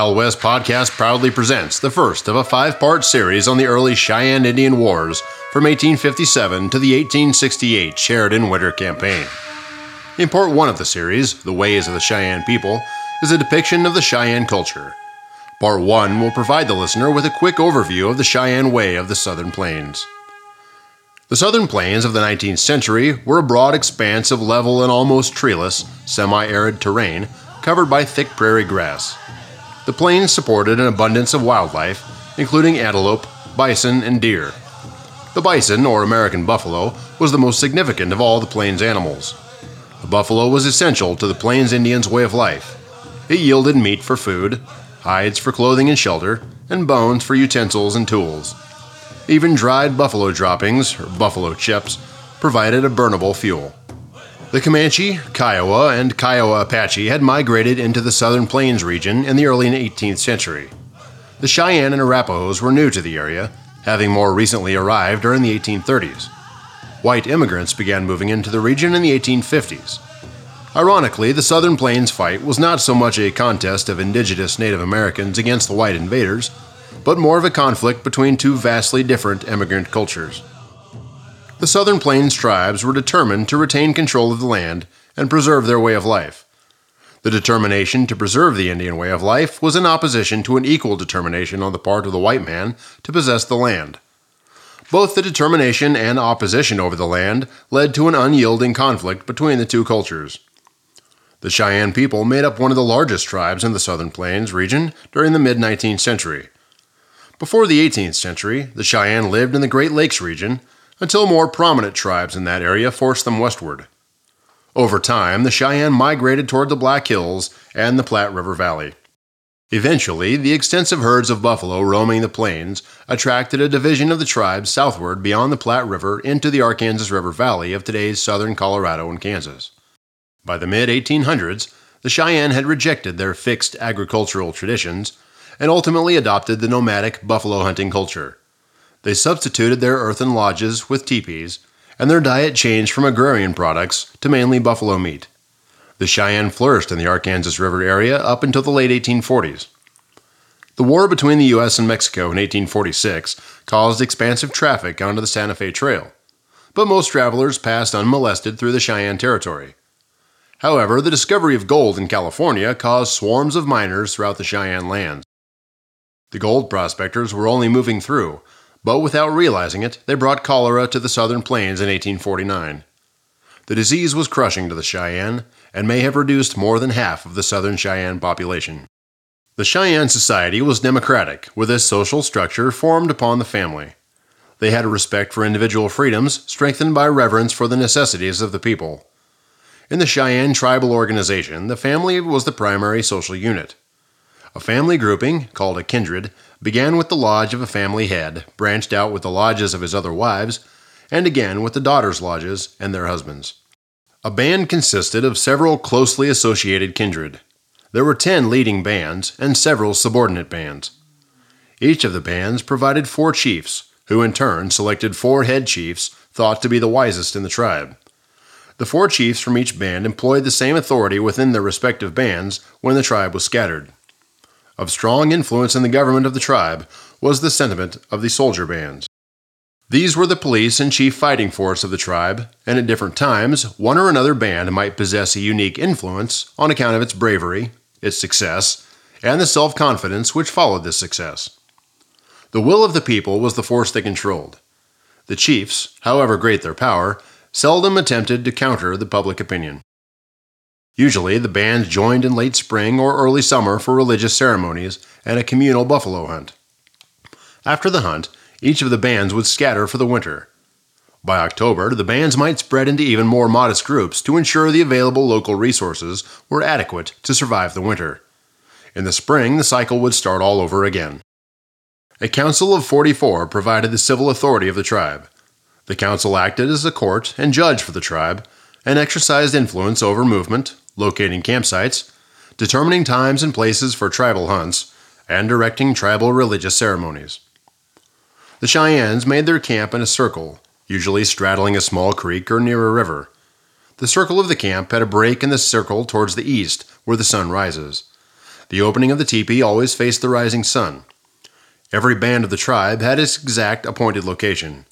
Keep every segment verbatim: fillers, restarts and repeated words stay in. Wild West Podcast proudly presents the first of a five-part series on the early Cheyenne Indian Wars from eighteen fifty-seven to the eighteen sixty-eight Sheridan Winter Campaign. In part one of the series, The Ways of the Cheyenne People, is a depiction of the Cheyenne culture. Part one will provide the listener with a quick overview of the Cheyenne way of the Southern Plains. The Southern Plains of the nineteenth century were a broad expanse of level and almost treeless, semi-arid terrain covered by thick prairie grass. The plains supported an abundance of wildlife, including antelope, bison, and deer. The bison, or American buffalo, was the most significant of all the plains animals. The buffalo was essential to the Plains Indians' way of life. It yielded meat for food, hides for clothing and shelter, and bones for utensils and tools. Even dried buffalo droppings, or buffalo chips, provided a burnable fuel. The Comanche, Kiowa, and Kiowa Apache had migrated into the Southern Plains region in the early eighteenth century. The Cheyenne and Arapahos were new to the area, having more recently arrived during the eighteen thirties. White immigrants began moving into the region in the eighteen fifties. Ironically, the Southern Plains fight was not so much a contest of indigenous Native Americans against the white invaders, but more of a conflict between two vastly different immigrant cultures. The Southern Plains tribes were determined to retain control of the land and preserve their way of life. The determination to preserve the Indian way of life was in opposition to an equal determination on the part of the white man to possess the land. Both the determination and opposition over the land led to an unyielding conflict between the two cultures. The Cheyenne people made up one of the largest tribes in the Southern Plains region during the mid nineteenth century. Before the eighteenth century, the Cheyenne lived in the Great Lakes region, until more prominent tribes in that area forced them westward. Over time, the Cheyenne migrated toward the Black Hills and the Platte River Valley. Eventually, the extensive herds of buffalo roaming the plains attracted a division of the tribes southward beyond the Platte River into the Arkansas River Valley of today's southern Colorado and Kansas. By the mid eighteen hundreds, the Cheyenne had rejected their fixed agricultural traditions and ultimately adopted the nomadic buffalo hunting culture. They substituted their earthen lodges with teepees, and their diet changed from agrarian products to mainly buffalo meat. The Cheyenne flourished in the Arkansas River area up until the late eighteen forties. The war between the U S and Mexico in eighteen forty-six caused expansive traffic onto the Santa Fe Trail, but most travelers passed unmolested through the Cheyenne territory. However, the discovery of gold in California caused swarms of miners throughout the Cheyenne lands. The gold prospectors were only moving through, but without realizing it, they brought cholera to the Southern Plains in eighteen forty-nine. The disease was crushing to the Cheyenne and may have reduced more than half of the Southern Cheyenne population. The Cheyenne society was democratic, with a social structure formed upon the family. They had a respect for individual freedoms, strengthened by reverence for the necessities of the people. In the Cheyenne tribal organization, the family was the primary social unit. A family grouping, called a kindred, began with the lodge of a family head, branched out with the lodges of his other wives, and again with the daughters' lodges and their husbands. A band consisted of several closely associated kindred. There were ten leading bands and several subordinate bands. Each of the bands provided four chiefs, who in turn selected four head chiefs thought to be the wisest in the tribe. The four chiefs from each band employed the same authority within their respective bands when the tribe was scattered. Of strong influence in the government of the tribe was the sentiment of the soldier bands. These were the police and chief fighting force of the tribe, and at different times, one or another band might possess a unique influence on account of its bravery, its success, and the self-confidence which followed this success. The will of the people was the force they controlled. The chiefs, however great their power, seldom attempted to counter the public opinion. Usually, the band joined in late spring or early summer for religious ceremonies and a communal buffalo hunt. After the hunt, each of the bands would scatter for the winter. By October, the bands might spread into even more modest groups to ensure the available local resources were adequate to survive the winter. In the spring, the cycle would start all over again. A council of forty-four provided the civil authority of the tribe. The council acted as a court and judge for the tribe and exercised influence over movement, locating campsites, determining times and places for tribal hunts, and directing tribal religious ceremonies. The Cheyennes made their camp in a circle, usually straddling a small creek or near a river. The circle of the camp had a break in the circle towards the east, where the sun rises. The opening of the teepee always faced the rising sun. Every band of the tribe had its exact appointed location.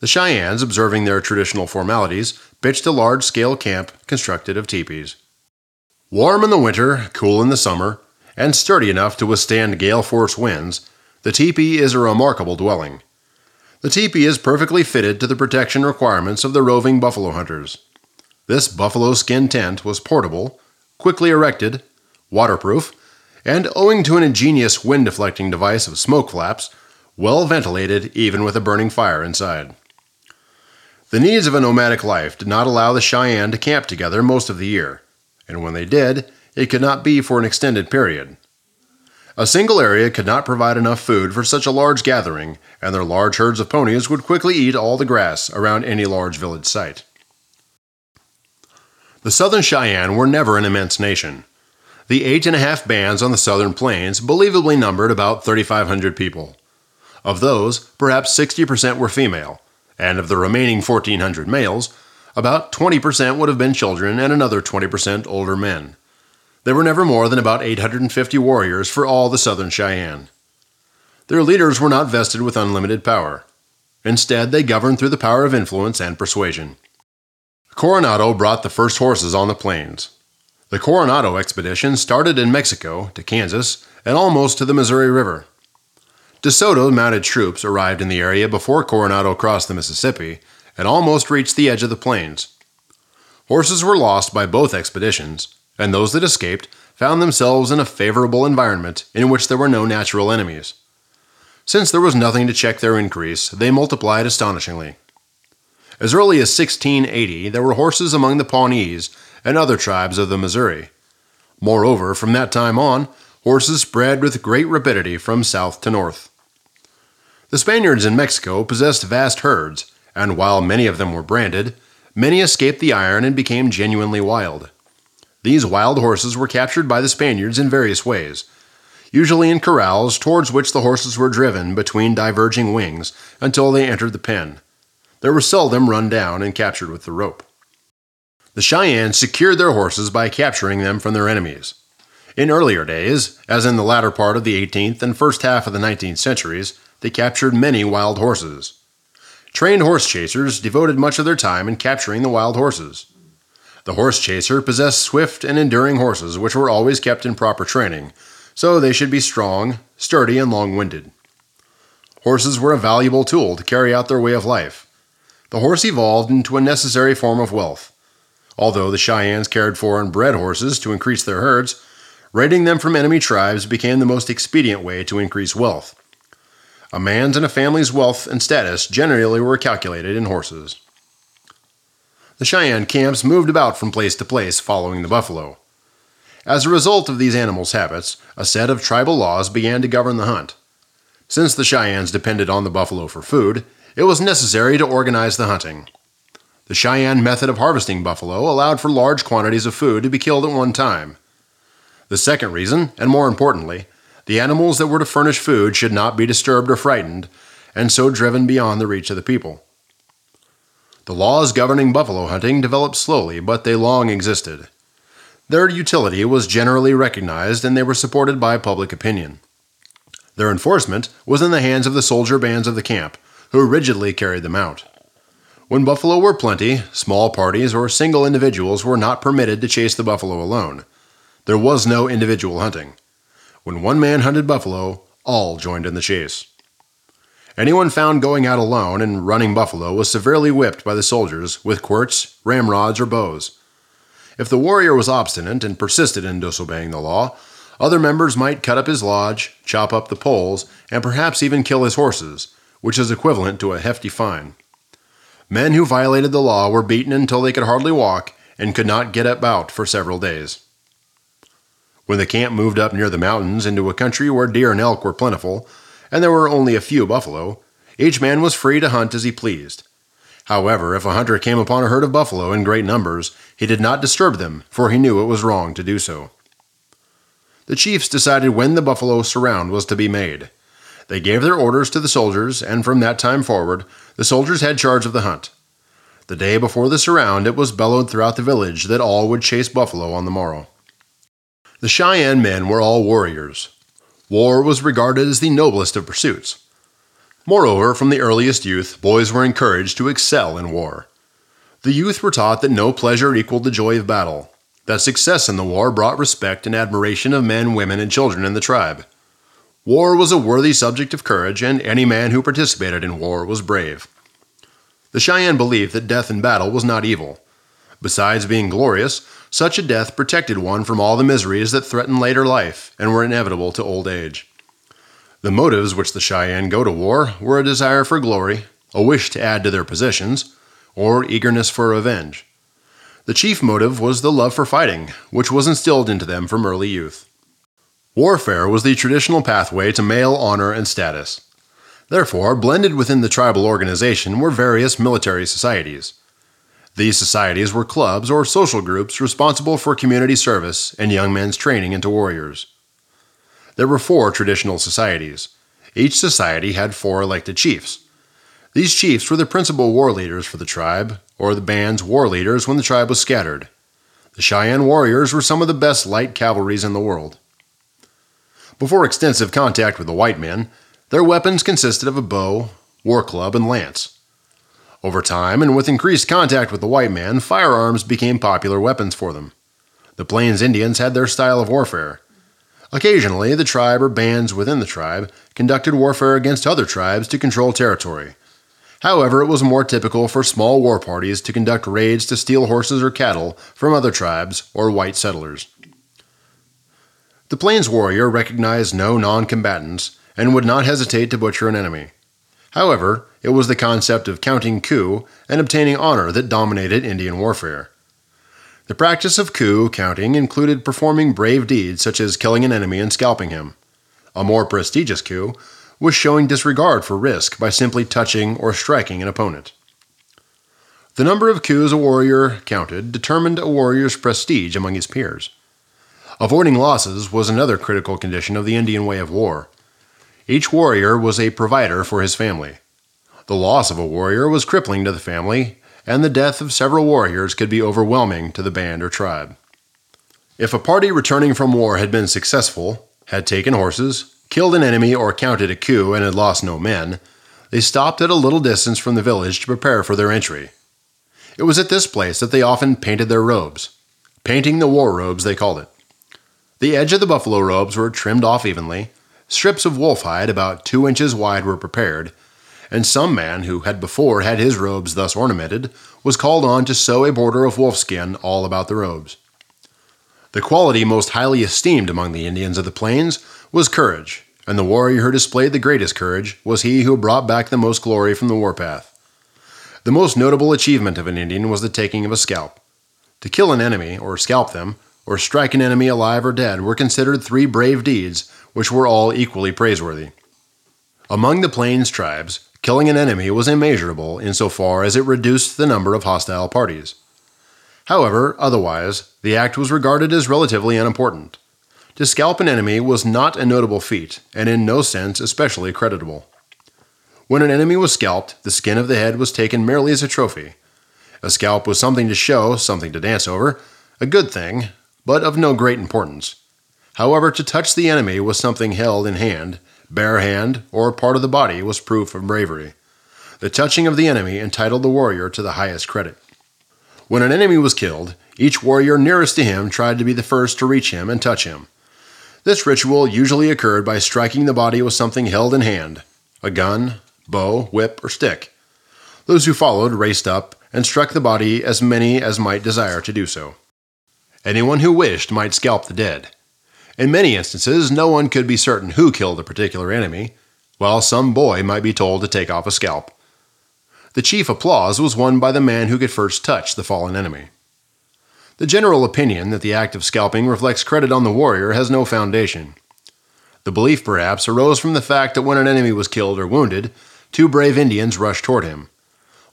The Cheyennes, observing their traditional formalities, pitched a large-scale camp constructed of teepees. Warm in the winter, cool in the summer, and sturdy enough to withstand gale-force winds, the teepee is a remarkable dwelling. The teepee is perfectly fitted to the protection requirements of the roving buffalo hunters. This buffalo skin tent was portable, quickly erected, waterproof, and owing to an ingenious wind-deflecting device of smoke flaps, well ventilated even with a burning fire inside. The needs of a nomadic life did not allow the Cheyenne to camp together most of the year, and when they did, it could not be for an extended period. A single area could not provide enough food for such a large gathering, and their large herds of ponies would quickly eat all the grass around any large village site. The Southern Cheyenne were never an immense nation. The eight and a half bands on the Southern Plains believably numbered about thirty-five hundred people. Of those, perhaps sixty percent were female, and of the remaining fourteen hundred males, about twenty percent would have been children and another twenty percent older men. There were never more than about eight hundred fifty warriors for all the Southern Cheyenne. Their leaders were not vested with unlimited power. Instead, they governed through the power of influence and persuasion. Coronado brought the first horses on the plains. The Coronado expedition started in Mexico to Kansas and almost to the Missouri River. De Soto mounted troops arrived in the area before Coronado crossed the Mississippi and almost reached the edge of the plains. Horses were lost by both expeditions, and those that escaped found themselves in a favorable environment in which there were no natural enemies. Since there was nothing to check their increase, they multiplied astonishingly. As early as sixteen eighty, there were horses among the Pawnees and other tribes of the Missouri. Moreover, from that time on, horses spread with great rapidity from south to north. The Spaniards in Mexico possessed vast herds, and while many of them were branded, many escaped the iron and became genuinely wild. These wild horses were captured by the Spaniards in various ways, usually in corrals towards which the horses were driven between diverging wings until they entered the pen. They were seldom run down and captured with the rope. The Cheyenne secured their horses by capturing them from their enemies. In earlier days, as in the latter part of the eighteenth and first half of the nineteenth centuries, they captured many wild horses. Trained horse chasers devoted much of their time in capturing the wild horses. The horse chaser possessed swift and enduring horses which were always kept in proper training, so they should be strong, sturdy, and long-winded. Horses were a valuable tool to carry out their way of life. The horse evolved into a necessary form of wealth. Although the Cheyennes cared for and bred horses to increase their herds, raiding them from enemy tribes became the most expedient way to increase wealth. A man's and a family's wealth and status generally were calculated in horses. The Cheyenne camps moved about from place to place following the buffalo. As a result of these animals' habits, a set of tribal laws began to govern the hunt. Since the Cheyennes depended on the buffalo for food, it was necessary to organize the hunting. The Cheyenne method of harvesting buffalo allowed for large quantities of food to be killed at one time. The second reason, and more importantly, the animals that were to furnish food should not be disturbed or frightened, and so driven beyond the reach of the people. The laws governing buffalo hunting developed slowly, but they long existed. Their utility was generally recognized, and they were supported by public opinion. Their enforcement was in the hands of the soldier bands of the camp, who rigidly carried them out. When buffalo were plenty, small parties or single individuals were not permitted to chase the buffalo alone. There was no individual hunting. When one man hunted buffalo, all joined in the chase. Anyone found going out alone and running buffalo was severely whipped by the soldiers with quirts, ramrods, or bows. If the warrior was obstinate and persisted in disobeying the law, other members might cut up his lodge, chop up the poles, and perhaps even kill his horses, which is equivalent to a hefty fine. Men who violated the law were beaten until they could hardly walk and could not get about for several days. When the camp moved up near the mountains into a country where deer and elk were plentiful, and there were only a few buffalo, each man was free to hunt as he pleased. However, if a hunter came upon a herd of buffalo in great numbers, he did not disturb them, for he knew it was wrong to do so. The chiefs decided when the buffalo surround was to be made. They gave their orders to the soldiers, and from that time forward, the soldiers had charge of the hunt. The day before the surround, it was bellowed throughout the village that all would chase buffalo on the morrow. The Cheyenne men were all warriors. War was regarded as the noblest of pursuits. Moreover, from the earliest youth, boys were encouraged to excel in war. The youth were taught that no pleasure equaled the joy of battle, that success in the war brought respect and admiration of men, women, and children in the tribe. War was a worthy subject of courage, and any man who participated in war was brave. The Cheyenne believed that death in battle was not evil. Besides being glorious, such a death protected one from all the miseries that threatened later life and were inevitable to old age. The motives which the Cheyenne go to war were a desire for glory, a wish to add to their possessions, or eagerness for revenge. The chief motive was the love for fighting, which was instilled into them from early youth. Warfare was the traditional pathway to male honor and status. Therefore, blended within the tribal organization were various military societies. These societies were clubs or social groups responsible for community service and young men's training into warriors. There were four traditional societies. Each society had four elected chiefs. These chiefs were the principal war leaders for the tribe, or the band's war leaders when the tribe was scattered. The Cheyenne warriors were some of the best light cavalries in the world. Before extensive contact with the white men, their weapons consisted of a bow, war club, and lance. Over time, and with increased contact with the white man, firearms became popular weapons for them. The Plains Indians had their style of warfare. Occasionally, the tribe or bands within the tribe conducted warfare against other tribes to control territory. However, it was more typical for small war parties to conduct raids to steal horses or cattle from other tribes or white settlers. The Plains warrior recognized no non-combatants and would not hesitate to butcher an enemy. However, it was the concept of counting coup and obtaining honor that dominated Indian warfare. The practice of coup counting included performing brave deeds such as killing an enemy and scalping him. A more prestigious coup was showing disregard for risk by simply touching or striking an opponent. The number of coups a warrior counted determined a warrior's prestige among his peers. Avoiding losses was another critical condition of the Indian way of war. Each warrior was a provider for his family. The loss of a warrior was crippling to the family, and the death of several warriors could be overwhelming to the band or tribe. If a party returning from war had been successful, had taken horses, killed an enemy or counted a coup and had lost no men, they stopped at a little distance from the village to prepare for their entry. It was at this place that they often painted their robes. Painting the war robes, they called it. The edge of the buffalo robes were trimmed off evenly, strips of wolf hide about two inches wide were prepared, and some man who had before had his robes thus ornamented was called on to sew a border of wolfskin all about the robes. The quality most highly esteemed among the Indians of the Plains was courage, and the warrior who displayed the greatest courage was he who brought back the most glory from the warpath. The most notable achievement of an Indian was the taking of a scalp. To kill an enemy, or scalp them, or strike an enemy alive or dead were considered three brave deeds, which were all equally praiseworthy. Among the Plains tribes, killing an enemy was immeasurable insofar as it reduced the number of hostile parties. However, otherwise, the act was regarded as relatively unimportant. To scalp an enemy was not a notable feat, and in no sense especially creditable. When an enemy was scalped, the skin of the head was taken merely as a trophy. A scalp was something to show, something to dance over, a good thing, but of no great importance. However, to touch the enemy was something held in hand, bare hand, or part of the body was proof of bravery. The touching of the enemy entitled the warrior to the highest credit. When an enemy was killed, each warrior nearest to him tried to be the first to reach him and touch him. This ritual usually occurred by striking the body with something held in hand, a gun, bow, whip, or stick. Those who followed raced up and struck the body as many as might desire to do so. Anyone who wished might scalp the dead. In many instances, no one could be certain who killed a particular enemy, while some boy might be told to take off a scalp. The chief applause was won by the man who could first touch the fallen enemy. The general opinion that the act of scalping reflects credit on the warrior has no foundation. The belief, perhaps, arose from the fact that when an enemy was killed or wounded, two brave Indians rushed toward him.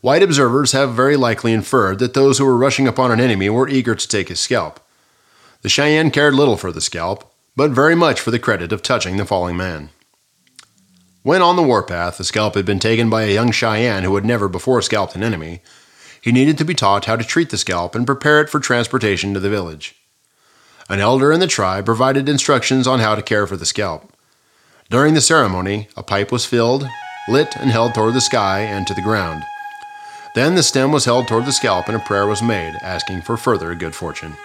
White observers have very likely inferred that those who were rushing upon an enemy were eager to take his scalp. The Cheyenne cared little for the scalp, but very much for the credit of touching the falling man. When on the warpath, the scalp had been taken by a young Cheyenne who had never before scalped an enemy. He needed to be taught how to treat the scalp and prepare it for transportation to the village. an elder in the tribe provided instructions on how to care for the scalp. During the ceremony, a pipe was filled, lit and held toward the sky and to the ground. Then the stem was held toward the scalp and a prayer was made, asking for further good fortune.